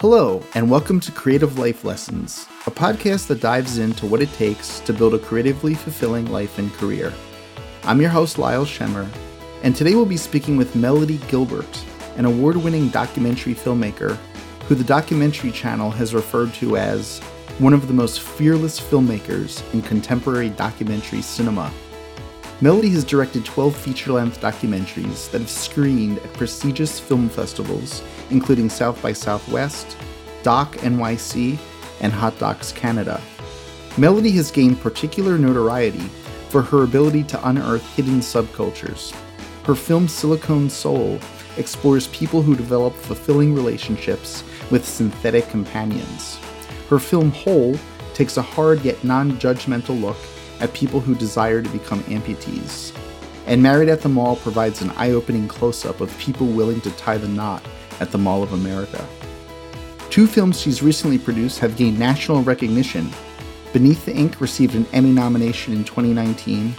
Hello, and welcome to Creative Life Lessons, a podcast that dives into what it takes to build a creatively fulfilling life and career. I'm your host, Lyle Schemer, and today we'll be speaking with Melody Gilbert, an award-winning documentary filmmaker who the Documentary Channel has referred to as one of the most fearless filmmakers in contemporary documentary cinema. Melody has directed 12 feature-length documentaries that have screened at prestigious film festivals, including South by Southwest, Doc NYC, and Hot Docs Canada. Melody has gained particular notoriety for her ability to unearth hidden subcultures. Her film Silicone Soul explores people who develop fulfilling relationships with synthetic companions. Her film Whole takes a hard yet non-judgmental look at people who desire to become amputees. And Married at the Mall provides an eye-opening close-up of people willing to tie the knot at the Mall of America. Two films she's recently produced have gained national recognition. Beneath the Ink received an Emmy nomination in 2019,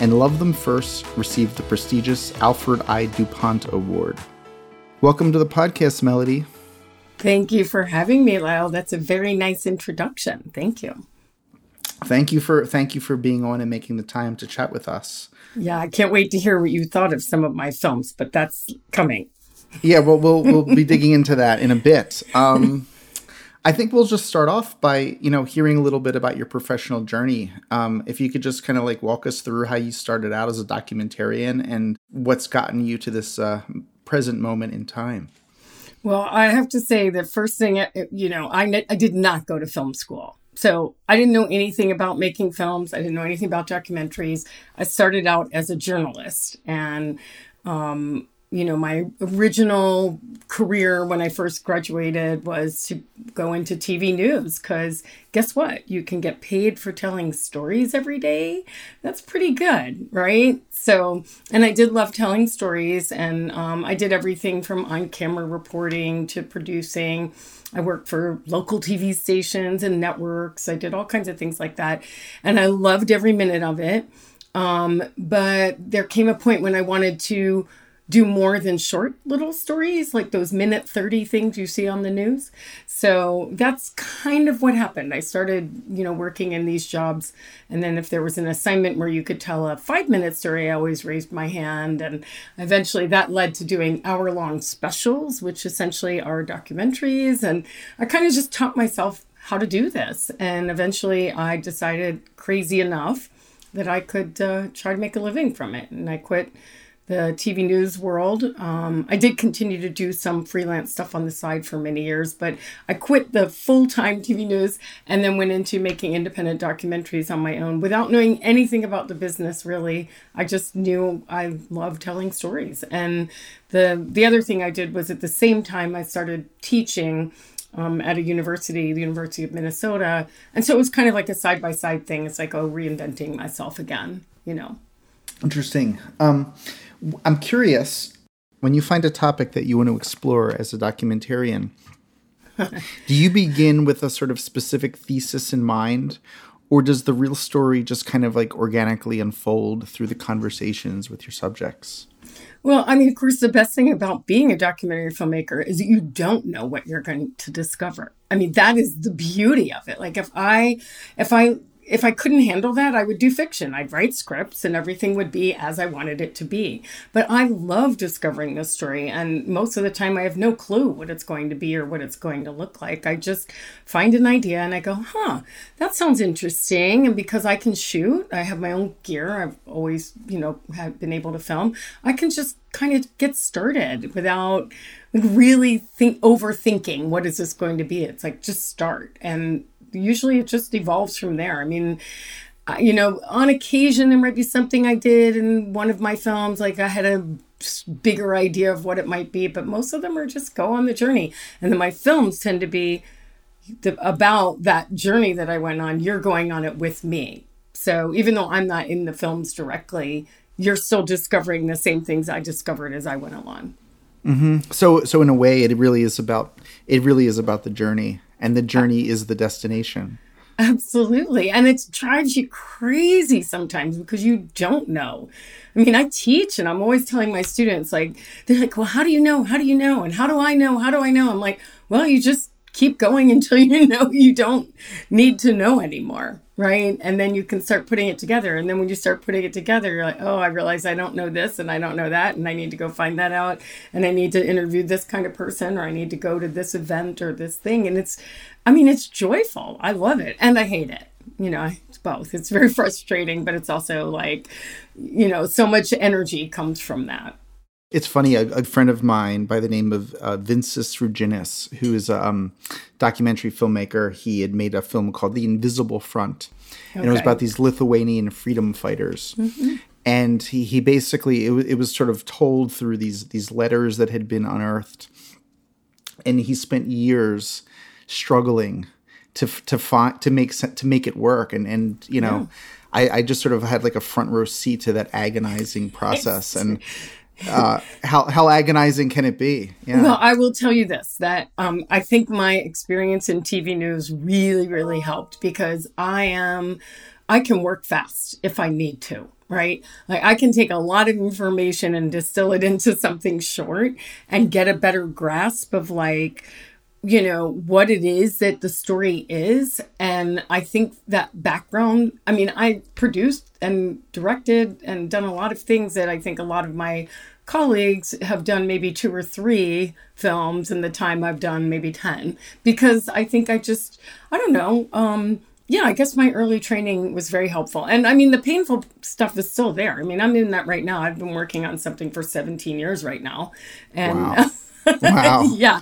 and Love Them First received the prestigious Alfred I. DuPont Award. Welcome to the podcast, Melody. Thank you for having me, Lyle. That's a very nice introduction. Thank you. Thank you for being on and making the time to chat with us. Yeah, I can't wait to hear what you thought of some of my films, but that's coming. Yeah, well, we'll be digging into that in a bit. I think we'll just start off by, hearing a little bit about your professional journey. If you could just kind of walk us through how you started out as a documentarian and what's gotten you to this present moment in time. Well, I have to say the first thing, I did not go to film school. So I didn't know anything about making films. I didn't know anything about documentaries. I started out as a journalist. And, my original career when I first graduated was to go into TV news because guess what? You can get paid for telling stories every day. That's pretty good, right? So, and I did love telling stories, and I did everything from on-camera reporting to producing. I worked for local TV stations and networks. I did all kinds of things like that. And I loved every minute of it. But there came a point when I wanted to do more than short little stories, like those minute 30 things you see on the news. So that's kind of what happened. I started, working in these jobs. And then if there was an assignment where you could tell a 5-minute story, I always raised my hand. And eventually that led to doing hour-long specials, which essentially are documentaries. And I kind of just taught myself how to do this. And eventually I decided, crazy enough, that I could try to make a living from it. And I quit the TV news world. I did continue to do some freelance stuff on the side for many years, but I quit the full-time TV news and then went into making independent documentaries on my own without knowing anything about the business, really. I just knew I loved telling stories. And the other thing I did was at the same time, I started teaching at a university, the University of Minnesota. And so it was kind of like a side-by-side thing. It's like, reinventing myself again, Interesting. I'm curious, when you find a topic that you want to explore as a documentarian, do you begin with a sort of specific thesis in mind, or does the real story just kind of organically unfold through the conversations with your subjects? Well, of course, the best thing about being a documentary filmmaker is that you don't know what you're going to discover. That is the beauty of it. If I couldn't handle that, I would do fiction. I'd write scripts and everything would be as I wanted it to be. But I love discovering this story. And most of the time I have no clue what it's going to be or what it's going to look like. I just find an idea and I go, that sounds interesting. And because I can shoot, I have my own gear. I've always, have been able to film. I can just kind of get started without really overthinking, what is this going to be? It's just start. And usually it just evolves from there. On occasion there might be something I did in one of my films, I had a bigger idea of what it might be, but most of them are just go on the journey. And then my films tend to be about that journey that I went on. You're going on it with me. So even though I'm not in the films directly, you're still discovering the same things I discovered as I went along. Mm-hmm. So in a way, it really is about the journey. And the journey is the destination. Absolutely. And it drives you crazy sometimes because you don't know. I teach and I'm always telling my students, they're like, well, how do you know? How do you know? And how do I know? How do I know? I'm like, well, you just keep going until you know you don't need to know anymore, right? And then you can start putting it together. And then when you start putting it together, you're like, oh, I realize I don't know this and I don't know that, and I need to go find that out, and I need to interview this kind of person, or I need to go to this event or this thing. And it's, I mean, it's joyful. I love it. And I hate it. You know, it's both. It's very frustrating, but it's also like, you know, so much energy comes from that. It's funny, a friend of mine by the name of Vincis Ruginis, who is a documentary filmmaker, he had made a film called The Invisible Front. Okay. And it was about these Lithuanian freedom fighters. Mm-hmm. And he basically, it was sort of told through these letters that had been unearthed. And he spent years struggling to make it work. And you know, yeah. I just sort of had like a front row seat to that agonizing process. And how agonizing can it be? Yeah. Well, I will tell you this, that I think my experience in TV news really, really helped, because I can work fast if I need to, right? Like I can take a lot of information and distill it into something short and get a better grasp of, like, you know, what it is that the story is. And I think that background, I mean, I produced and directed and done a lot of things that I think a lot of my colleagues have done maybe 2 or 3 films in the time I've done maybe 10, because I think I don't know. Yeah, I guess my early training was very helpful. And I mean, the painful stuff is still there. I mean, I'm in that right now. I've been working on something for 17 years right now. And wow. Wow. Yeah.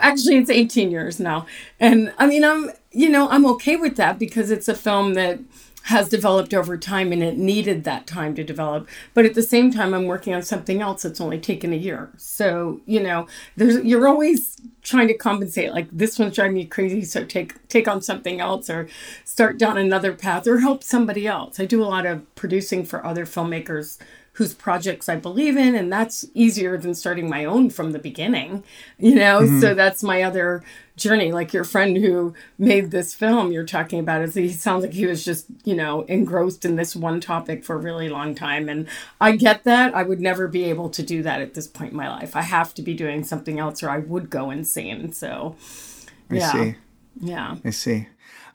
Actually, it's 18 years now. And I mean, I'm okay with that, because it's a film that has developed over time and it needed that time to develop. But at the same time, I'm working on something else that's only taken a year. So, you know, you're always trying to compensate, like, this one's driving me crazy, so take on something else, or start down another path, or help somebody else. I do a lot of producing for other filmmakers whose projects I believe in. And that's easier than starting my own from the beginning, you know? Mm-hmm. So that's my other journey. Like your friend who made this film you're talking about, is he sounds like he was just, you know, engrossed in this one topic for a really long time. And I get that. I would never be able to do that at this point in my life. I have to be doing something else or I would go insane. So yeah. I see.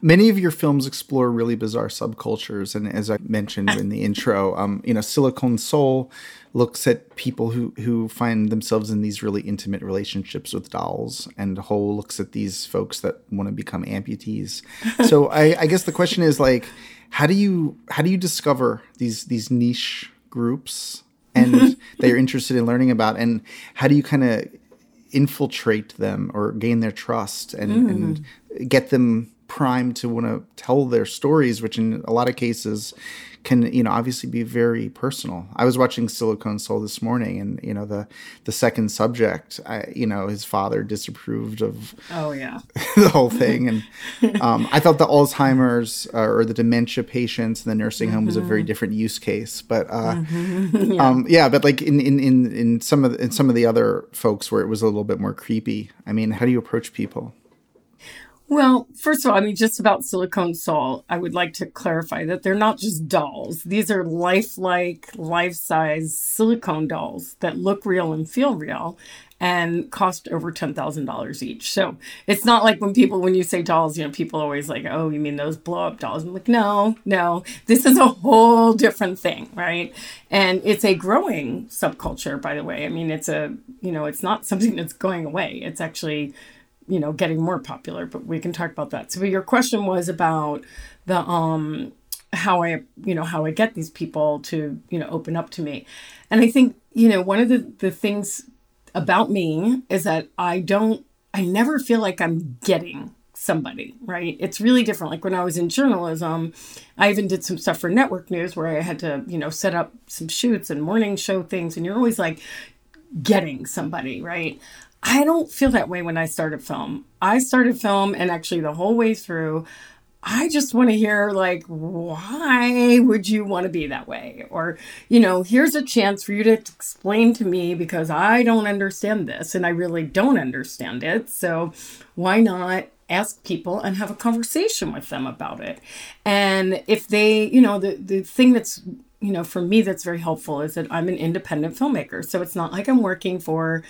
Many of your films explore really bizarre subcultures. And as I mentioned in the intro, you know, Silicone Soul looks at people who find themselves in these really intimate relationships with dolls. And Whole looks at these folks that want to become amputees. So I guess the question is, like, how do you discover these niche groups and that you're interested in learning about? And how do you kind of infiltrate them or gain their trust and get them primed to want to tell their stories, which in a lot of cases can, you know, obviously be very personal. I was watching Silicone Soul this morning, and, you know, the second subject, you know, his father disapproved of the whole thing. And I thought the Alzheimer's or the dementia patients in the nursing home was a very different use case. But but like in some of the other folks where it was a little bit more creepy. I mean, how do you approach people? Well, first of all, I mean, just about Silicone Soul, I would like to clarify that they're not just dolls. These are lifelike, life-size silicone dolls that look real and feel real and cost over $10,000 each. So it's not like when you say dolls, you know, people are always like, oh, you mean those blow-up dolls? I'm like, no, this is a whole different thing, right? And it's a growing subculture, by the way. I mean, it's it's not something that's going away. It's actually, you know, getting more popular, but we can talk about that. So your question was about the how I get these people to, you know, open up to me. And I think, you know, one of the things about me is that I never feel like I'm getting somebody, right? It's really different. Like when I was in journalism, I even did some stuff for network news where I had to, you know, set up some shoots and morning show things. And you're always like getting somebody, right? I don't feel that way when I started film. I started film, and actually the whole way through, I just want to hear, like, why would you want to be that way? Or, you know, here's a chance for you to explain to me, because I don't understand this and I really don't understand it. So why not ask people and have a conversation with them about it? And if they, you know, the thing that's, you know, for me that's very helpful is that I'm an independent filmmaker. So it's not like I'm working for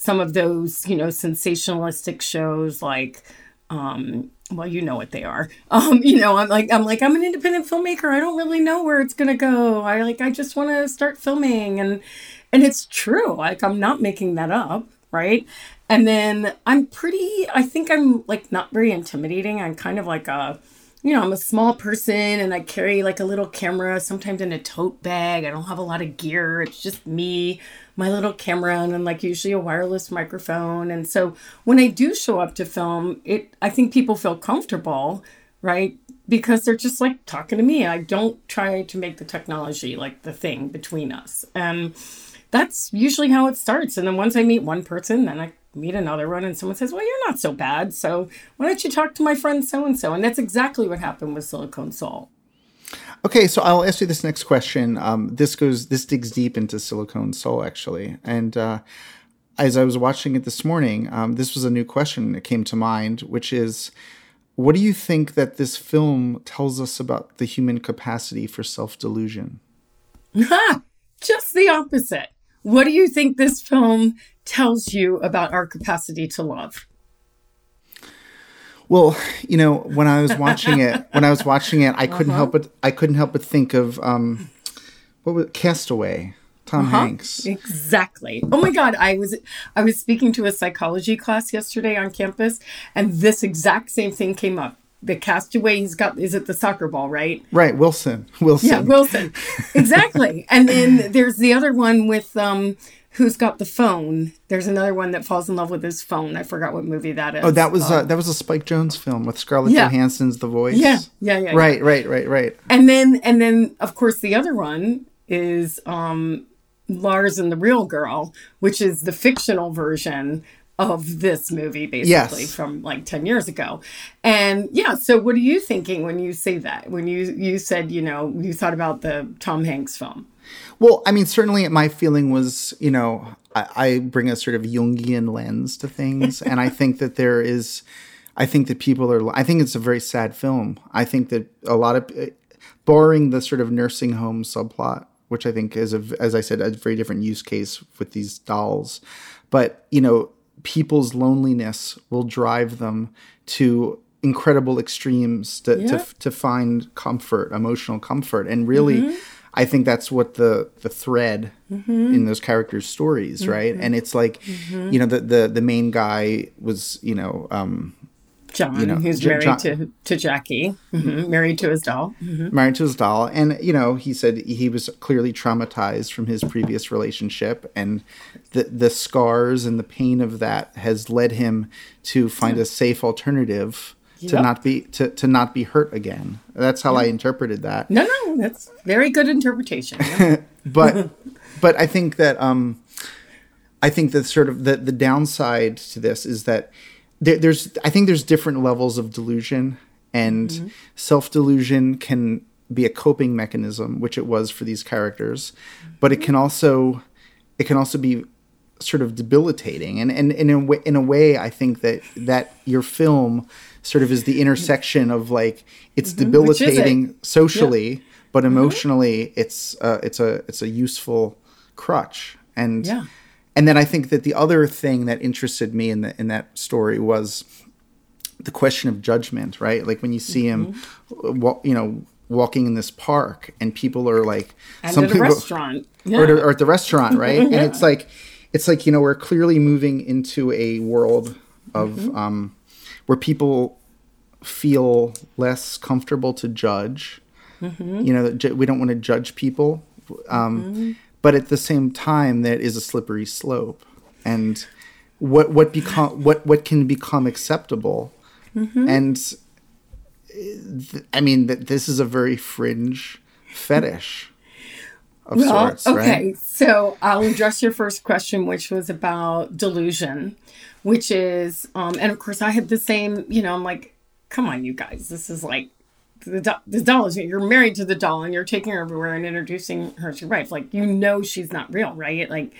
some of those, you know, sensationalistic shows like, well, you know what they are. You know, I'm like, I'm an independent filmmaker. I don't really know where it's going to go. I just want to start filming. And it's true. Like, I'm not making that up. Right. And then I think I'm not very intimidating. I'm kind of like a, you know, I'm a small person and I carry like a little camera, sometimes in a tote bag. I don't have a lot of gear. It's just me, my little camera, and then like usually a wireless microphone. And so when I do show up to film, I think people feel comfortable, right? Because they're just like talking to me. I don't try to make the technology like the thing between us. That's usually how it starts. And then once I meet one person, then I meet another one, and someone says, well, you're not so bad, so why don't you talk to my friend so-and-so? And that's exactly what happened with Silicone Soul. Okay, so I'll ask you this next question. This digs deep into Silicone Soul, actually. And as I was watching it this morning, this was a new question that came to mind, which is, what do you think that this film tells us about the human capacity for self-delusion? Just the opposite. What do you think this film tells you about our capacity to love? Well, you know, when I was watching it, I couldn't help but think of Castaway, Tom Hanks. Exactly. Oh my God, I was speaking to a psychology class yesterday on campus, and this exact same thing came up. The castaway is it the soccer ball, right? Right, Wilson. Yeah, Wilson. Exactly. And then there's the other one with who's got the phone. There's another one that falls in love with his phone. I forgot what movie that is. Oh, that was a Spike Jonze film with Scarlett Johansson's The Voice. Yeah. Right. And then of course the other one is Lars and the Real Girl, which is the fictional version of this movie, basically, from like 10 years ago. And yeah, so what are you thinking when you say that? When you said, you know, you thought about the Tom Hanks film? Well, I mean, certainly my feeling was, you know, I bring a sort of Jungian lens to things. And I think that I think it's a very sad film. I think that a lot of, barring the sort of nursing home subplot, which I think is, as I said, a very different use case with these dolls. But, you know, people's loneliness will drive them to incredible extremes to find comfort, emotional comfort. And really, I think that's what the thread in those characters' stories, right? And it's like, you know, the main guy was, you know... John, you know, who's married to Jackie, married to his doll. Married to his doll. And, you know, he said he was clearly traumatized from his previous relationship. And the scars and the pain of that has led him to find a safe alternative to not be hurt again. That's how I interpreted that. No, that's very good interpretation. Yeah. But I think that sort of the downside to this is that there's different levels of delusion, and self-delusion can be a coping mechanism, which it was for these characters, but it can also be sort of debilitating. And in a way, I think that your film sort of is the intersection of like it's debilitating socially, but emotionally it's a useful crutch. And And then I think that the other thing that interested me in that story was the question of judgment, right? Like when you see him, you know, walking in this park, and people are like, and some at people, restaurant, or at the restaurant, right? And it's like you know, we're clearly moving into a world of where people feel less comfortable to judge. You know, we don't want to judge people. But at the same time, that is a slippery slope, and what can become acceptable, and I mean that this is a very fringe fetish of sorts, right? Okay, so I'll address your first question, which was about delusion, which is, and of course I had the same. You know, I'm like, come on, you guys, this is like. The doll is, you're married to the doll and you're taking her everywhere and introducing her to your wife. Like, you know, she's not real, right? Like,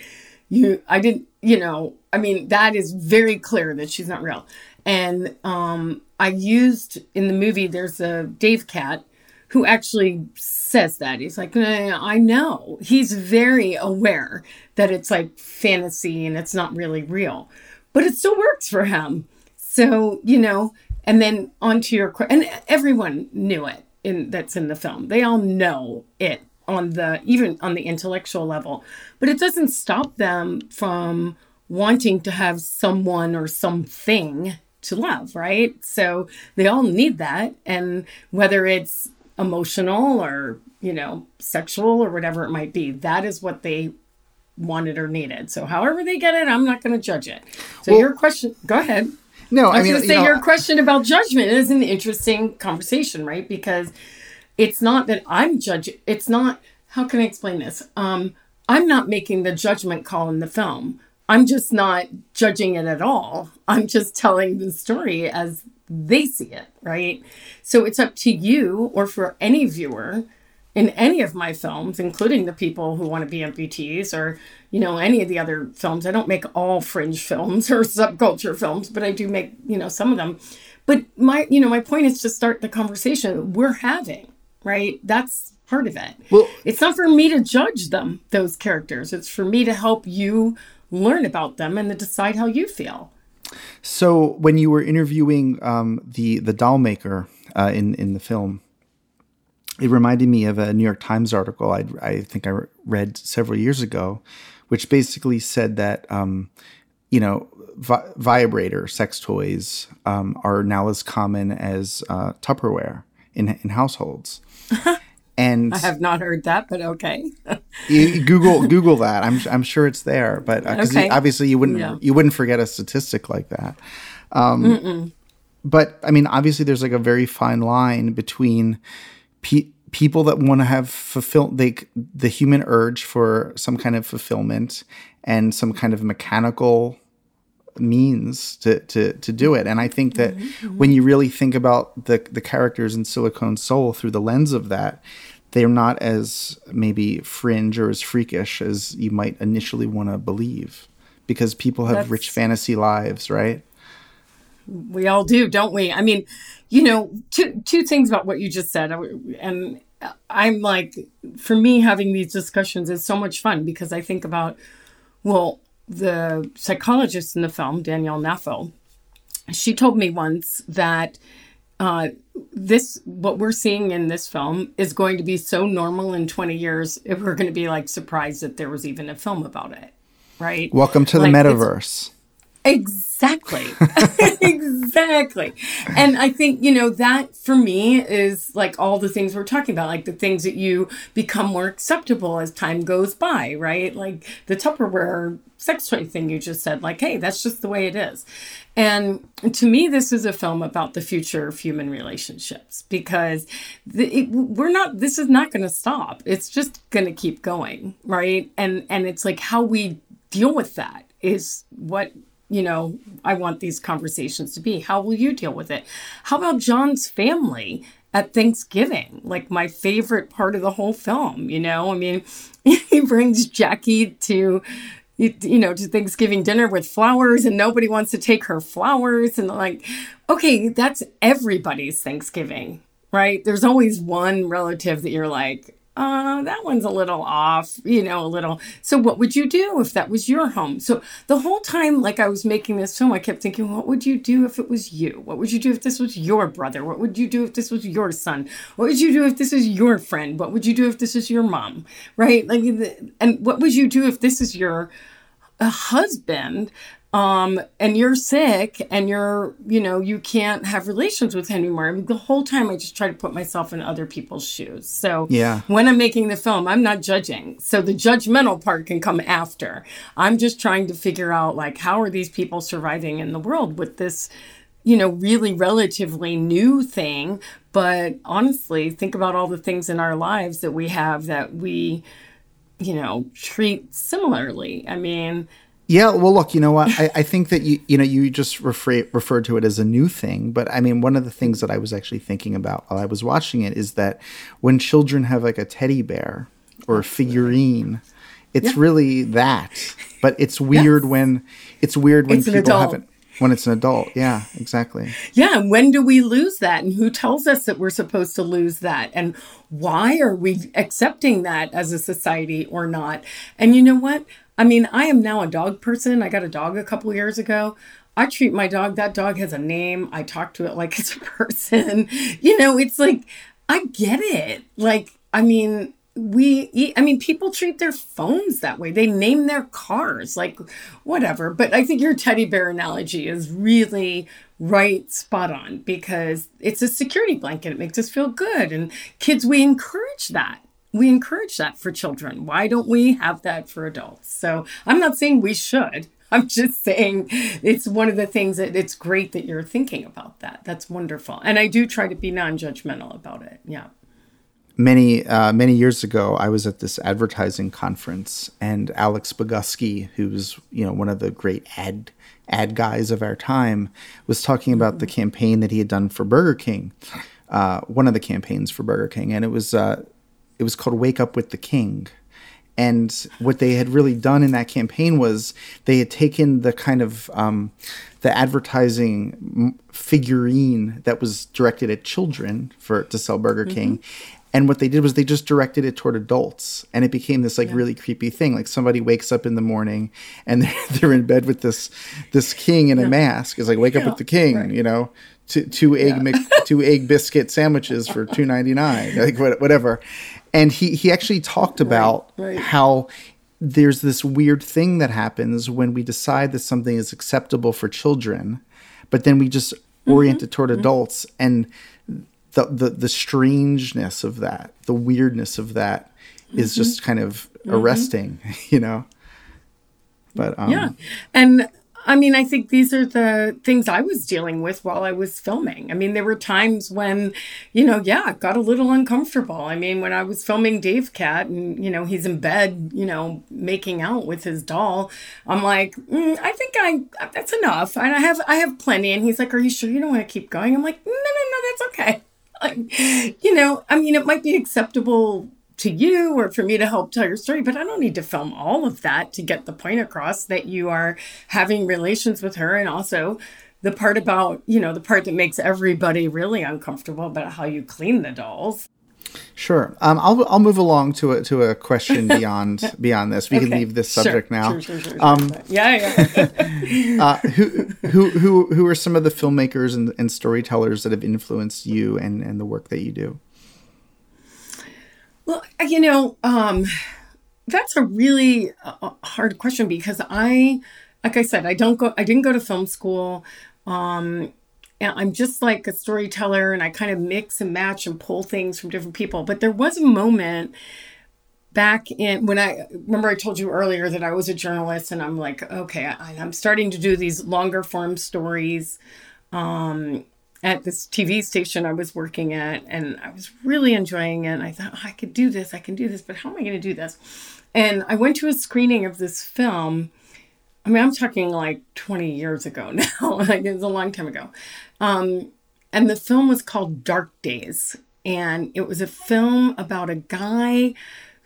that is very clear that she's not real. And I used in the movie, there's a Dave Cat who actually says that. He's like, I know. He's very aware that it's like fantasy and it's not really real, but it still works for him. So, you know, and then onto your question. And everyone knew it that's in the film. They all know it even on the intellectual level, but it doesn't stop them from wanting to have someone or something to love, right? So they all need that. And whether it's emotional or, you know, sexual or whatever it might be, that is what they wanted or needed. So however they get it, I'm not going to judge it. So your question, go ahead. No, I mean, going to say your question about judgment is an interesting conversation, right? Because it's not that I'm judging. It's not, how can I explain this? I'm not making the judgment call in the film. I'm just not judging it at all. I'm just telling the story as they see it, right? So it's up to you, or for any viewer in any of my films, including the people who want to be amputees or, you know, any of the other films. I don't make all fringe films or subculture films, but I do make, you know, some of them. But my point is to start the conversation we're having, right? That's part of it. Well, it's not for me to judge them, those characters. It's for me to help you learn about them and then decide how you feel. So when you were interviewing the doll maker in the film, it reminded me of a New York Times article I think I read several years ago, which basically said that, vibrator sex toys are now as common as Tupperware in households. And I have not heard that, but okay. Google that. I'm sure it's there, but because obviously you wouldn't forget a statistic like that. But I mean, obviously there's like a very fine line between people that want to have the human urge for some kind of fulfillment and some kind of mechanical means to do it. And I think that when you really think about the characters in Silicone Soul through the lens of that, they're not as maybe fringe or as freakish as you might initially want to believe, because people have rich fantasy lives, right? We all do, don't we? I mean, you know, two things about what you just said. And I'm like, for me, having these discussions is so much fun, because I think about, well, the psychologist in the film, Danielle Nafo, she told me once that what we're seeing in this film is going to be so normal in 20 years, if we're going to be like surprised that there was even a film about it, right? Welcome to the metaverse. Exactly. Exactly. And I think, you know, that for me is like all the things we're talking about, like the things that you become more acceptable as time goes by, right? Like the Tupperware sex toy thing you just said, like, hey, that's just the way it is. And to me, this is a film about the future of human relationships, because this is not going to stop. It's just going to keep going, right? And it's like how we deal with that is what, you know, I want these conversations to be. How will you deal with it? How about John's family at Thanksgiving? Like my favorite part of the whole film, you know? I mean, he brings Jackie to, you know, to Thanksgiving dinner with flowers, and nobody wants to take her flowers. And like, okay, that's everybody's Thanksgiving, right? There's always one relative that you're like, that one's a little off, you know, a little. So what would you do if that was your home? So the whole time, like I was making this film, I kept thinking, what would you do if it was you? What would you do if this was your brother? What would you do if this was your son? What would you do if this is your friend? What would you do if this is your mom? Right? Like, and what would you do if this is your husband? And you're sick and you're, you know, you can't have relations with him anymore. I mean, the whole time I just try to put myself in other people's shoes. So when I'm making the film, I'm not judging. So the judgmental part can come after. I'm just trying to figure out, like, how are these people surviving in the world with this, you know, really relatively new thing. But honestly, think about all the things in our lives that we have that we, you know, treat similarly. I mean, yeah, well, look, you know what? I think that you just referred to it as a new thing. But I mean, one of the things that I was actually thinking about while I was watching it is that when children have like a teddy bear or a figurine, it's really that. But it's weird when people haven't. When it's an adult. Yeah, exactly. Yeah. When do we lose that? And who tells us that we're supposed to lose that? And why are we accepting that as a society or not? And you know what? I mean, I am now a dog person. I got a dog a couple years ago. I treat my dog. That dog has a name. I talk to it like it's a person. You know, it's like, I get it. Like, I mean, people treat their phones that way. They name their cars, like whatever. But I think your teddy bear analogy is really right, spot on, because it's a security blanket. It makes us feel good. And kids, we encourage that. We encourage that for children. Why don't we have that for adults? So I'm not saying we should. I'm just saying it's one of the things that it's great that you're thinking about that. That's wonderful. And I do try to be non-judgmental about it. Yeah. Many years ago, I was at this advertising conference, and Alex Bogusky, who's, you know, one of the great ad guys of our time, was talking about the campaign that he had done for Burger King, one of the campaigns for Burger King, and it was called "Wake Up with the King." And what they had really done in that campaign was they had taken the kind of the advertising figurine that was directed at children to sell Burger King. And what they did was they just directed it toward adults. And it became this really creepy thing. Like somebody wakes up in the morning and they're in bed with this king in a mask. It's like, wake up with the king, you know, two egg biscuit sandwiches for $2.99, like whatever. And he actually talked about how there's this weird thing that happens when we decide that something is acceptable for children, but then we just orient it toward adults. And the strangeness of that, the weirdness of that is just kind of arresting, you know? But And I mean, I think these are the things I was dealing with while I was filming. I mean, there were times when, you know, it got a little uncomfortable. I mean, when I was filming Dave Cat and, you know, he's in bed, you know, making out with his doll, I'm like, I think that's enough. And I have plenty. And he's like, are you sure you don't want to keep going? I'm like, no, that's okay. You know, I mean, it might be acceptable to you or for me to help tell your story, but I don't need to film all of that to get the point across that you are having relations with her. And also the part about, you know, the part that makes everybody really uncomfortable about how you clean the dolls. Sure. I'll move along to a question beyond this. We can leave this subject now. Sure. Who are some of the filmmakers and storytellers that have influenced you and the work that you do? Well, you know, that's a really hard question, because I didn't go to film school. And I'm just like a storyteller, and I kind of mix and match and pull things from different people. But there was a moment back in when I told you earlier that I was a journalist, and I'm like, okay, I'm starting to do these longer form stories at this TV station I was working at, and I was really enjoying it. And I thought, oh, I can do this, but how am I going to do this? And I went to a screening of this film. I mean, I'm talking like 20 years ago now. Like, it was a long time ago. And the film was called Dark Days. And it was a film about a guy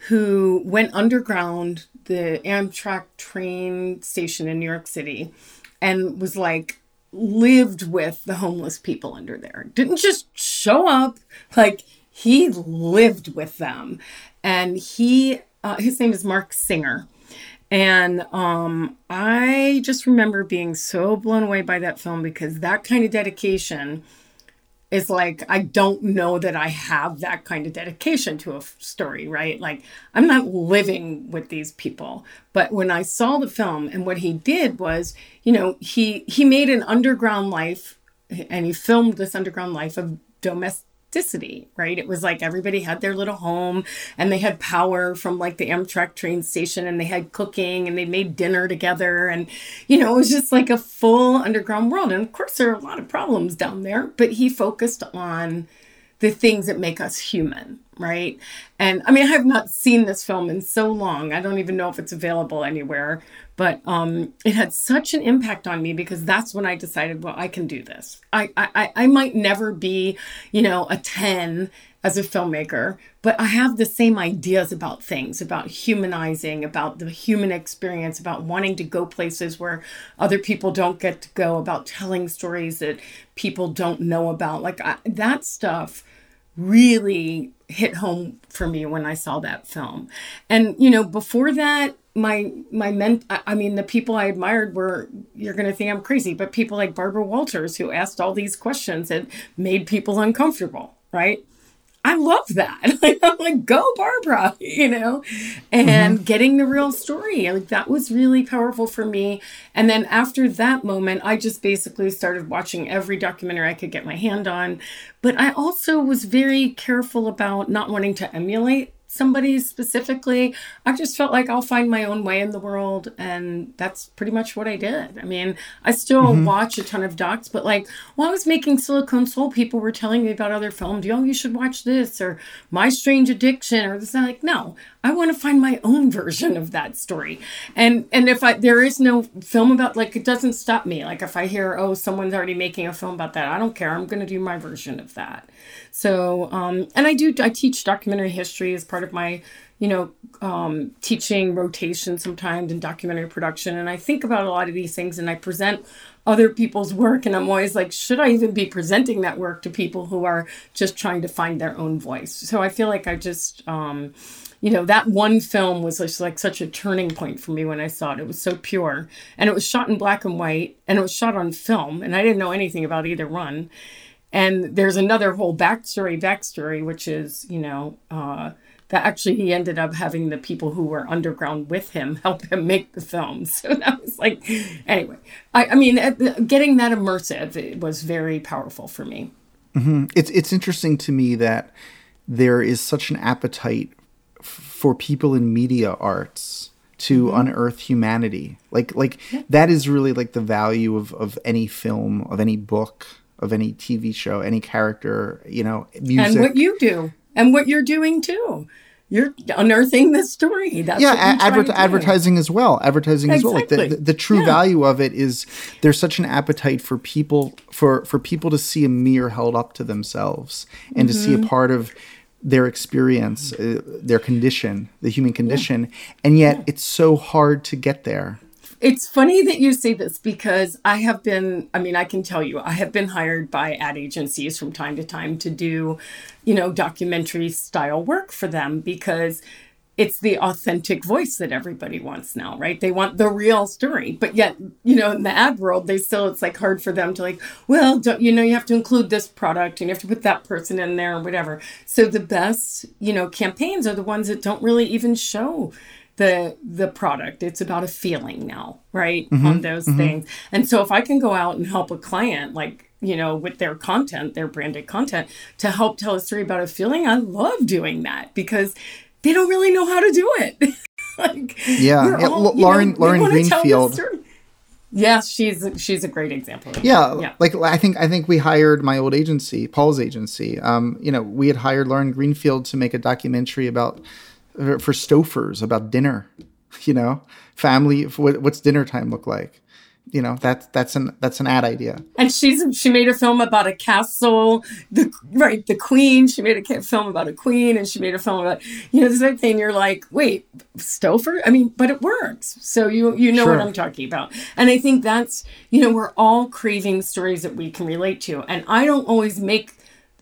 who went underground the Amtrak train station in New York City and was like, lived with the homeless people under there. Didn't just show up. Like, he lived with them. And he, his name is Mark Singer. And I just remember being so blown away by that film, because that kind of dedication is like, I don't know that I have that kind of dedication to a story, right? Like, I'm not living with these people. But when I saw the film, and what he did was, you know, he made an underground life, and he filmed this underground life of domesticity, right? It was like everybody had their little home, and they had power from like the Amtrak train station, and they had cooking, and they made dinner together. And, you know, it was just like a full underground world. And of course there are a lot of problems down there, but he focused on the things that make us human, right? And I mean, I have not seen this film in so long. I don't even know if it's available anywhere, but it had such an impact on me, because that's when I decided, well, I can do this. I might never be, you know, a 10 as a filmmaker, but I have the same ideas about things, about humanizing, about the human experience, about wanting to go places where other people don't get to go, about telling stories that people don't know about. Like that stuff really hit home for me when I saw that film. And, you know, before that, I mean, the people I admired were, you're going to think I'm crazy, but people like Barbara Walters, who asked all these questions that made people uncomfortable, right? I love that. I'm like, go Barbara, you know, and getting the real story. Like that was really powerful for me. And then after that moment, I just basically started watching every documentary I could get my hand on. But I also was very careful about not wanting to emulate somebody specifically. I just felt like I'll find my own way in the world. And that's pretty much what I did. I mean, I still watch a ton of docs, but like while I was making Silicone Soul, people were telling me about other films. Oh, you should watch this or My Strange Addiction or this. I'm like, no, I want to find my own version of that story. And if there is no film about, like, it doesn't stop me. Like if I hear, oh, someone's already making a film about that, I don't care. I'm going to do my version of that. So, and I teach documentary history as part of my, you know, teaching rotation sometimes in documentary production. And I think about a lot of these things and I present other people's work. And I'm always like, should I even be presenting that work to people who are just trying to find their own voice? So I feel like I just, you know, that one film was just like such a turning point for me when I saw it. It was so pure. And it was shot in black and white and it was shot on film. And I didn't know anything about either one. And there's another whole backstory, which is, you know, that actually he ended up having the people who were underground with him help him make the film. So that was like, anyway, I mean, getting that immersive, it was very powerful for me. Mm-hmm. It's interesting to me that there is such an appetite for people in media arts to unearth humanity. Like that is really like the value of any film, of any book, of any TV show, any character, you know, music. And what you do. And what you're doing, too. You're unearthing this story. That's advertising as well. Advertising as well. Like the true value of it is there's such an appetite for people, for people to see a mirror held up to themselves and to see a part of their experience, their condition, the human condition. Yeah. And yet it's so hard to get there. It's funny that you say this because I can tell you, I have been hired by ad agencies from time to time to do, you know, documentary style work for them because it's the authentic voice that everybody wants now, right? They want the real story. But yet, you know, in the ad world, it's like hard for them to like, well, don't, you know, you have to include this product and you have to put that person in there or whatever. So the best, you know, campaigns are the ones that don't really even show the product. It's about a feeling now, right? On those things. And so if I can go out and help a client, like, you know, with their content, their branded content, to help tell a story about a feeling, I love doing that because they don't really know how to do it. Lauren Greenfield. Yeah, she's a great example. Yeah. Like I think we hired my old agency, Paul's agency. You know, we had hired Lauren Greenfield to make a documentary for Stouffer's about dinner, you know, family. What's dinner time look like? You know, that's an ad idea. And she made a film about a castle, the queen. She made a film about a queen, and she made a film about, you know, this other thing. You're like, wait, Stouffer? I mean, but it works. So you know what I'm talking about. And I think that's, you know, we're all craving stories that we can relate to. And I don't always make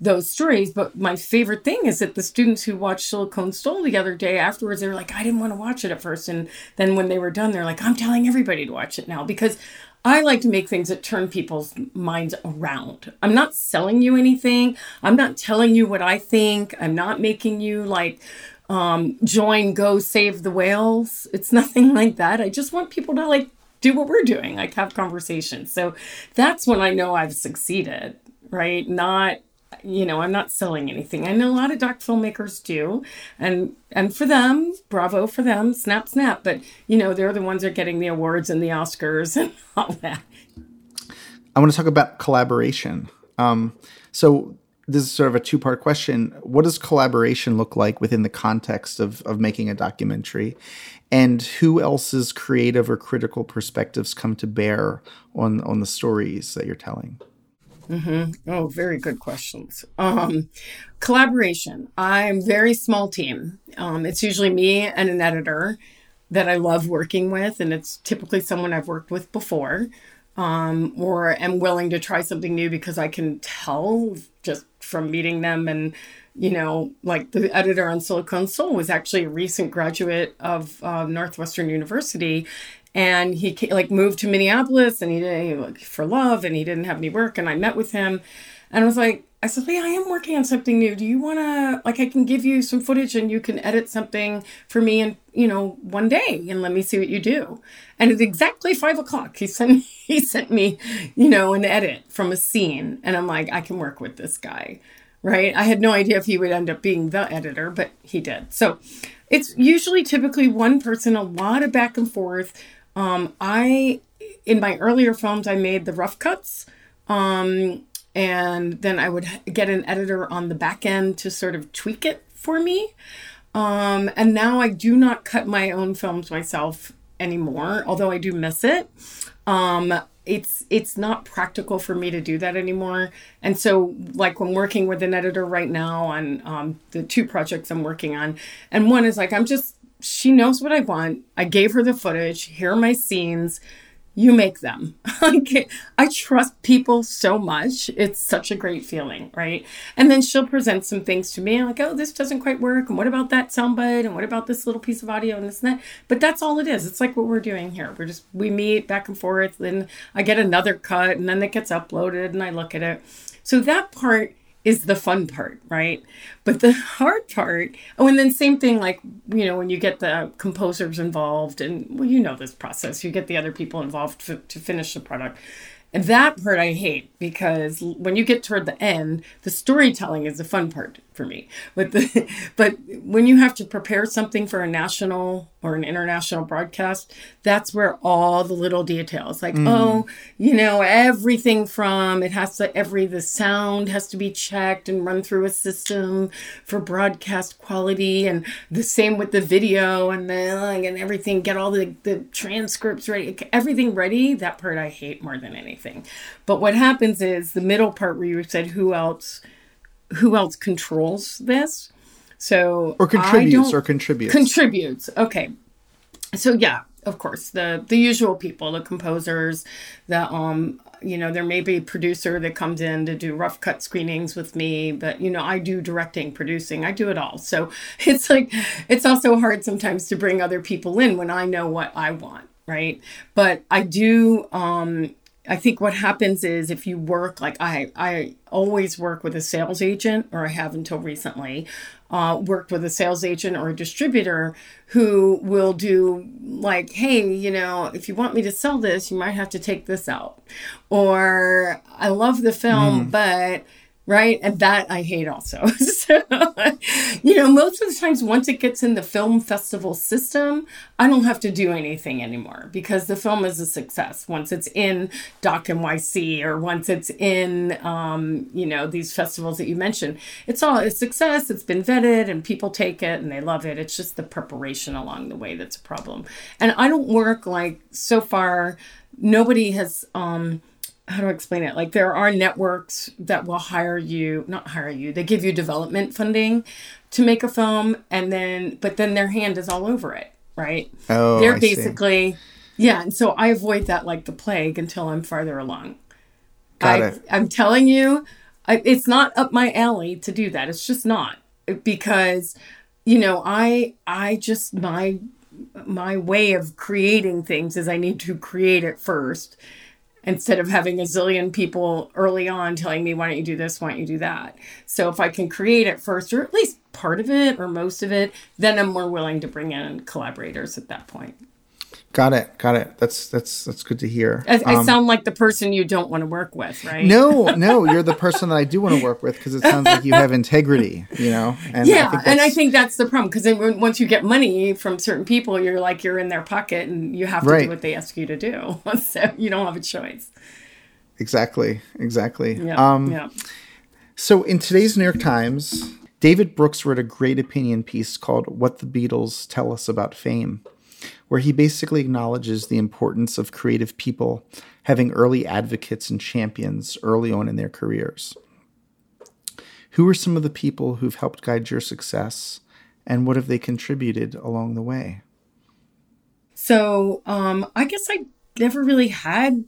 those stories. But my favorite thing is that the students who watched Silicone Soul the other day afterwards, they were like, I didn't want to watch it at first. And then when they were done, they're like, I'm telling everybody to watch it now because I like to make things that turn people's minds around. I'm not selling you anything. I'm not telling you what I think. I'm not making you like, join, go save the whales. It's nothing like that. I just want people to like do what we're doing, like have conversations. So that's when I know I've succeeded, right? Not, you know, I'm not selling anything. I know a lot of doc filmmakers do. And for them, bravo for them, snap. But, you know, they're the ones that are getting the awards and the Oscars and all that. I want to talk about collaboration. So this is sort of a two-part question. What does collaboration look like within the context of making a documentary? And who else's creative or critical perspectives come to bear on the stories that you're telling? Mm-hmm. Oh, very good questions. Collaboration. I'm very small team. It's usually me and an editor that I love working with, and it's typically someone I've worked with before, or am willing to try something new because I can tell just from meeting them. And, you know, like the editor on Silicone Soul was actually a recent graduate of Northwestern University. And he moved to Minneapolis, and he didn't have any work. And I met with him, and I said, yeah, I am working on something new. Do you want to, I can give you some footage and you can edit something for me in, one day, and let me see what you do. And at exactly 5 o'clock, he sent me, an edit from a scene. And I'm like, I can work with this guy. Right. I had no idea if he would end up being the editor, but he did. So it's usually typically one person, a lot of back and forth. In my earlier films, I made the rough cuts, and then I would get an editor on the back end to sort of tweak it for me. And now I do not cut my own films myself anymore, although I do miss it. It's not practical for me to do that anymore. And so I'm working with an editor right now on the two projects I'm working on. And one is she knows what I want. I gave her the footage. Here are my scenes. You make them. I trust people so much. It's such a great feeling, right? And then she'll present some things to me. I'm like, oh, this doesn't quite work. And what about that soundbite? And what about this little piece of audio and this and that? But that's all it is. It's like what we're doing here. We meet back and forth. Then I get another cut, and then it gets uploaded, and I look at it. So that part is the fun part, right? But the hard part, and then same thing, when you get the composers involved, and this process, you get the other people involved to finish the product. And that part I hate, because when you get toward the end, the storytelling is the fun part for me. But when you have to prepare something for a national or an international broadcast, that's where all the little details, everything from the sound has to be checked and run through a system for broadcast quality, and the same with the video and everything. Get all the transcripts ready, everything ready. That part I hate more than anything. But what happens is the middle part where you said who else controls this? So contributes. Okay. So yeah, of course, the usual people, the composers, there may be a producer that comes in to do rough cut screenings with me, but I do directing, producing, I do it all. So it's also hard sometimes to bring other people in when I know what I want. Right. But I do, I think what happens is if you work, I always work with a sales agent, or I have until recently, worked with a sales agent or a distributor who will do hey, if you want me to sell this, you might have to take this out. Or I love the film, but... Right. And that I hate also. So, most of the times once it gets in the film festival system, I don't have to do anything anymore because the film is a success. Once it's in Doc NYC or once it's in, these festivals that you mentioned, it's all a success. It's been vetted and people take it and they love it. It's just the preparation along the way that's a problem. And I don't work so far, nobody has... how do I explain it? There are networks that will not hire you. They give you development funding to make a film. But then their hand is all over it. Right. Oh, they're basically, yeah. And so I avoid that like the plague until I'm farther along. I'm telling you, it's not up my alley to do that. It's just not because, my way of creating things is I need to create it first, instead of having a zillion people early on telling me, why don't you do this? Why don't you do that? So if I can create it first, or at least part of it or most of it, then I'm more willing to bring in collaborators at that point. Got it. That's good to hear. I sound like the person you don't want to work with, right? No, you're the person that I do want to work with because it sounds like you have integrity, And yeah, I think that's the problem because once you get money from certain people, you're in their pocket and you have to do what they ask you to do. So you don't have a choice. Exactly. Yeah. So in today's New York Times, David Brooks wrote a great opinion piece called "What the Beatles Tell Us About Fame." where he basically acknowledges the importance of creative people having early advocates and champions early on in their careers. Who are some of the people who've helped guide your success, and what have they contributed along the way? So I guess I never really had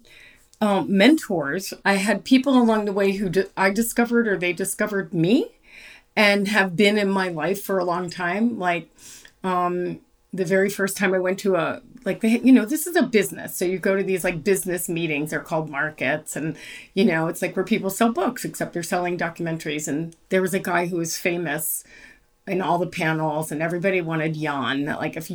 mentors. I had people along the way who I discovered, or they discovered me, and have been in my life for a long time. Like the very first time I went to this is a business. So you go to these like business meetings, they're called markets. And, you know, it's like where people sell books, except they're selling documentaries. And there was a guy who was famous in all the panels, and everybody wanted Jan. Like if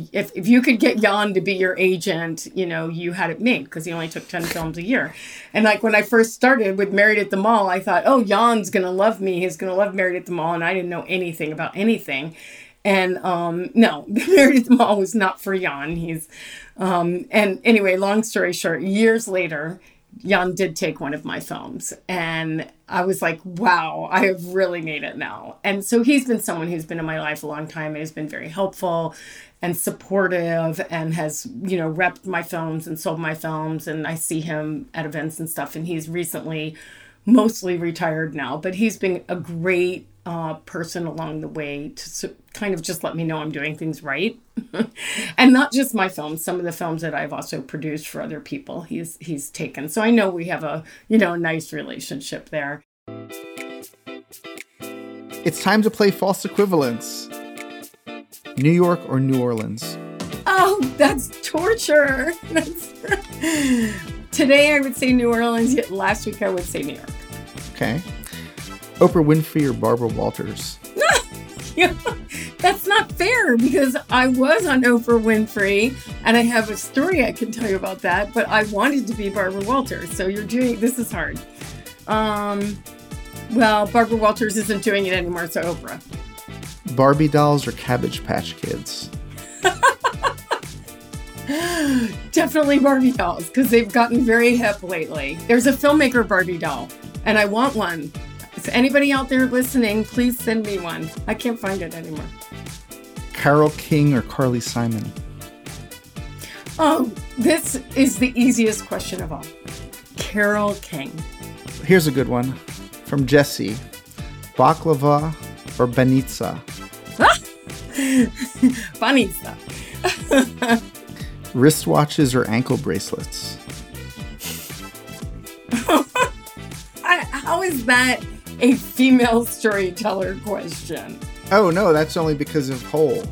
you could get Jan to be your agent, you know, you had it made, because he only took 10 films a year. And like when I first started with Married at the Mall, I thought, oh, Jan's going to love me. He's going to love Married at the Mall. And I didn't know anything about anything. And no, Married at the Mall was not for Jan. He's, and anyway, long story short, years later, Jan did take one of my films, and I was like, wow, I have really made it now. And so he's been someone who's been in my life a long time and has been very helpful and supportive, and has, you know, repped my films and sold my films. And I see him at events and stuff. And he's recently mostly retired now, but he's been a great person along the way to kind of just let me know I'm doing things right. And not just my films, some of the films that I've also produced for other people he's taken. So I know we have a, you know, nice relationship there. It's time to play false equivalence. New York or New Orleans? Oh, that's torture. Today I would say New Orleans, yet last week I would say New York. Okay. Oprah Winfrey or Barbara Walters? Yeah, that's not fair, because I was on Oprah Winfrey, and I have a story I can tell you about that, but I wanted to be Barbara Walters, so this is hard. Well, Barbara Walters isn't doing it anymore, so Oprah. Barbie dolls or Cabbage Patch Kids? Definitely Barbie dolls, because they've gotten very hip lately. There's a filmmaker Barbie doll, and I want one. If anybody out there listening, please send me one. I can't find it anymore. Carole King or Carly Simon? Oh, this is the easiest question of all. Carole King. Here's a good one from Jesse. Baklava or banitsa? Banitsa. Wristwatches or ankle bracelets? How is that a female storyteller question? Oh, no, that's only because of Whole.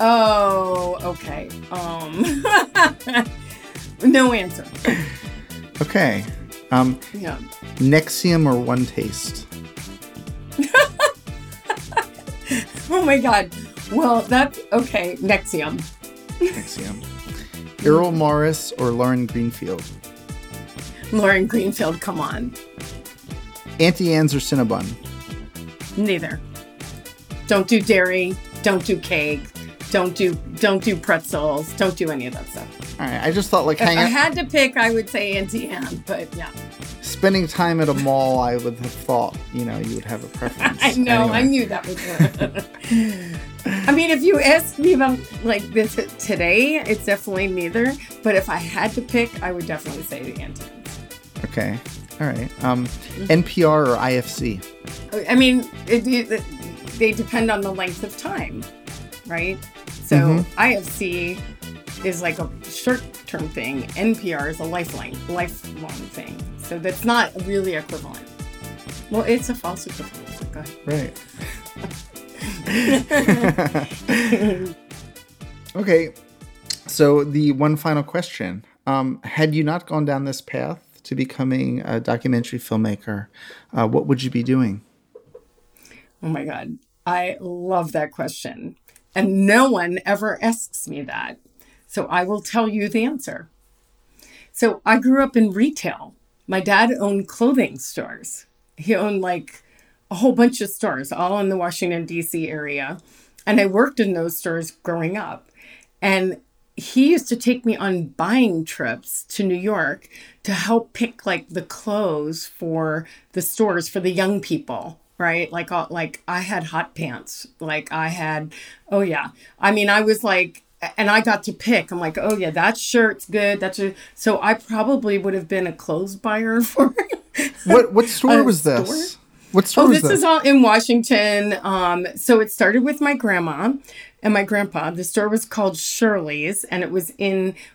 Oh, okay. No answer. Okay. Yeah. Nexium or One Taste? Oh, my God. Well, that's okay. Nexium. Errol Morris or Lauren Greenfield? Lauren Greenfield, come on. Auntie Anne's or Cinnabon? Neither. Don't do dairy. Don't do cake. Don't do pretzels. Don't do any of that stuff. All right. I just thought, like, if I had to pick, I would say Auntie Anne, but yeah. Spending time at a mall, I would have thought, you know, you would have a preference. I know. Anyway. I knew that was it. I mean, if you asked me about like this today, it's definitely neither. But if I had to pick, I would definitely say the Auntie Anne's. Okay. All right. NPR or IFC? I mean, they depend on the length of time, right? So IFC is like a short-term thing. NPR is a lifelong thing. So that's not really equivalent. Well, it's a false equivalent. So go ahead. Right. Okay. So the one final question. Had you not gone down this path to becoming a documentary filmmaker, what would you be doing? Oh my God. I love that question. And no one ever asks me that. So I will tell you the answer. So I grew up in retail. My dad owned clothing stores. He owned like a whole bunch of stores all in the Washington, D.C. area. And I worked in those stores growing up. And he used to take me on buying trips to New York to help pick like the clothes for the stores for the young people, right? Like I had hot pants. Like I had, I mean, I was like and I got to pick. I'm like, oh yeah, that shirt's good. So I probably would have been a clothes buyer for What store was this? Store? What store was this? Oh, this is all in Washington. So it started with my grandma and my grandpa. The store was called Shirley's, and it was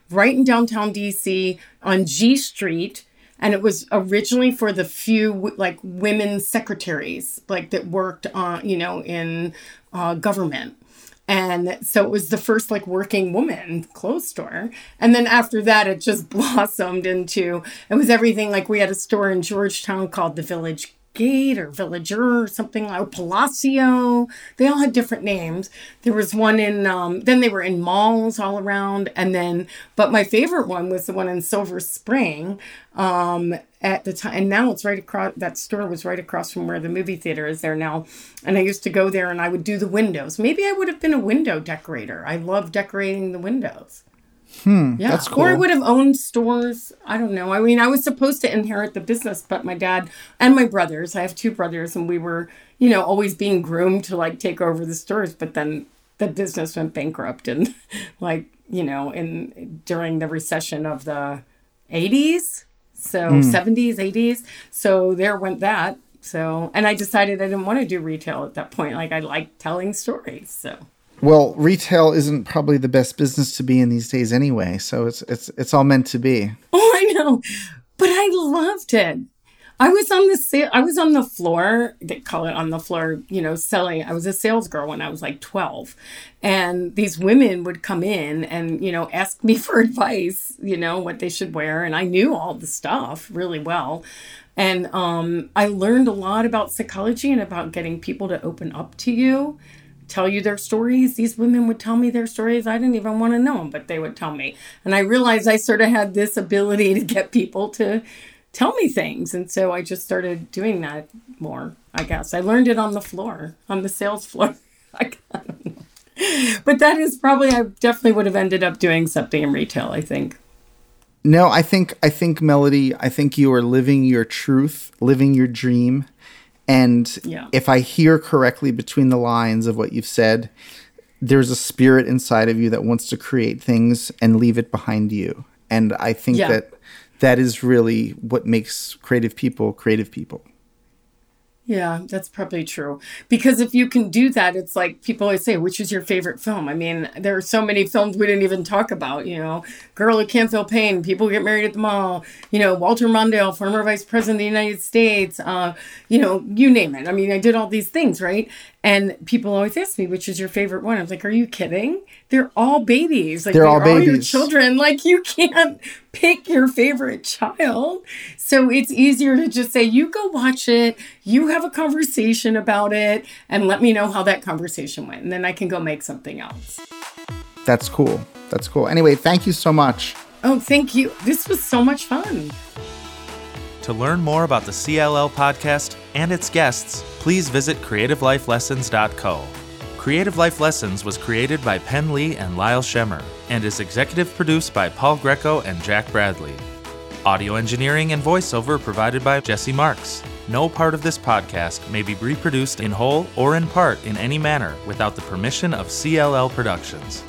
right in downtown DC on G Street. And it was originally for the few like women secretaries, like that worked on, in government. And so it was the first like working woman clothes store. And then after that, it just blossomed into, it was everything. Like we had a store in Georgetown called the Village Gate or Villager or something, like Palacio. They all had different names. There was one in, then they were in malls all around. But my favorite one was the one in Silver Spring at the time. And now it's right across, that store was right across from where the movie theater is there now. And I used to go there and I would do the windows. Maybe I would have been a window decorator. I love decorating the windows. Yeah. That's cool. Or I would have owned stores. I don't know. I mean, I was supposed to inherit the business, but my dad and my brothers, I have two brothers, and we were, always being groomed to like take over the stores. But then the business went bankrupt and during the recession of the 80s. So 70s, 80s. So there went that. So, and I decided I didn't want to do retail at that point. Like I liked telling stories. So. Well, retail isn't probably the best business to be in these days anyway, so it's all meant to be. Oh, I know, but I loved it. I was on the floor. They call it on the floor, selling. I was a sales girl when I was like 12, and these women would come in and ask me for advice, what they should wear, and I knew all the stuff really well, and I learned a lot about psychology and about getting people to open up to you. Tell you their stories. These women would tell me their stories. I didn't even want to know them, but they would tell me. And I realized I sort of had this ability to get people to tell me things. And so I just started doing that more, I guess. I learned it on the floor, on the sales floor. I don't know. But that is probably, I definitely would have ended up doing something in retail, I think. No, I think Melody, I think you are living your truth, living your dream. And yeah. If I hear correctly between the lines of what you've said, there's a spirit inside of you that wants to create things and leave it behind you. And I think that is really what makes creative people creative people. Yeah, that's probably true. Because if you can do that, it's like people always say, which is your favorite film? I mean, there are so many films we didn't even talk about, Girl Who Can't Feel Pain, People Get Married at the Mall, Walter Mondale, former vice president of the United States, you name it. I mean, I did all these things, right? And people always ask me, which is your favorite one? I was like, are you kidding? They're all babies. Like, they're all babies. All your children. Like, you can't pick your favorite child. So it's easier to just say, you go watch it. You have a conversation about it and let me know how that conversation went. And then I can go make something else. That's cool. That's cool. Anyway, thank you so much. Oh, thank you. This was so much fun. To learn more about the CLL podcast and its guests, please visit creativeliflessons.co. Creative Life Lessons was created by Penn Lee and Lyle Schemer and is executive produced by Paul Greco and Jack Bradley. Audio engineering and voiceover provided by Jesse Marks. No part of this podcast may be reproduced in whole or in part in any manner without the permission of CLL Productions.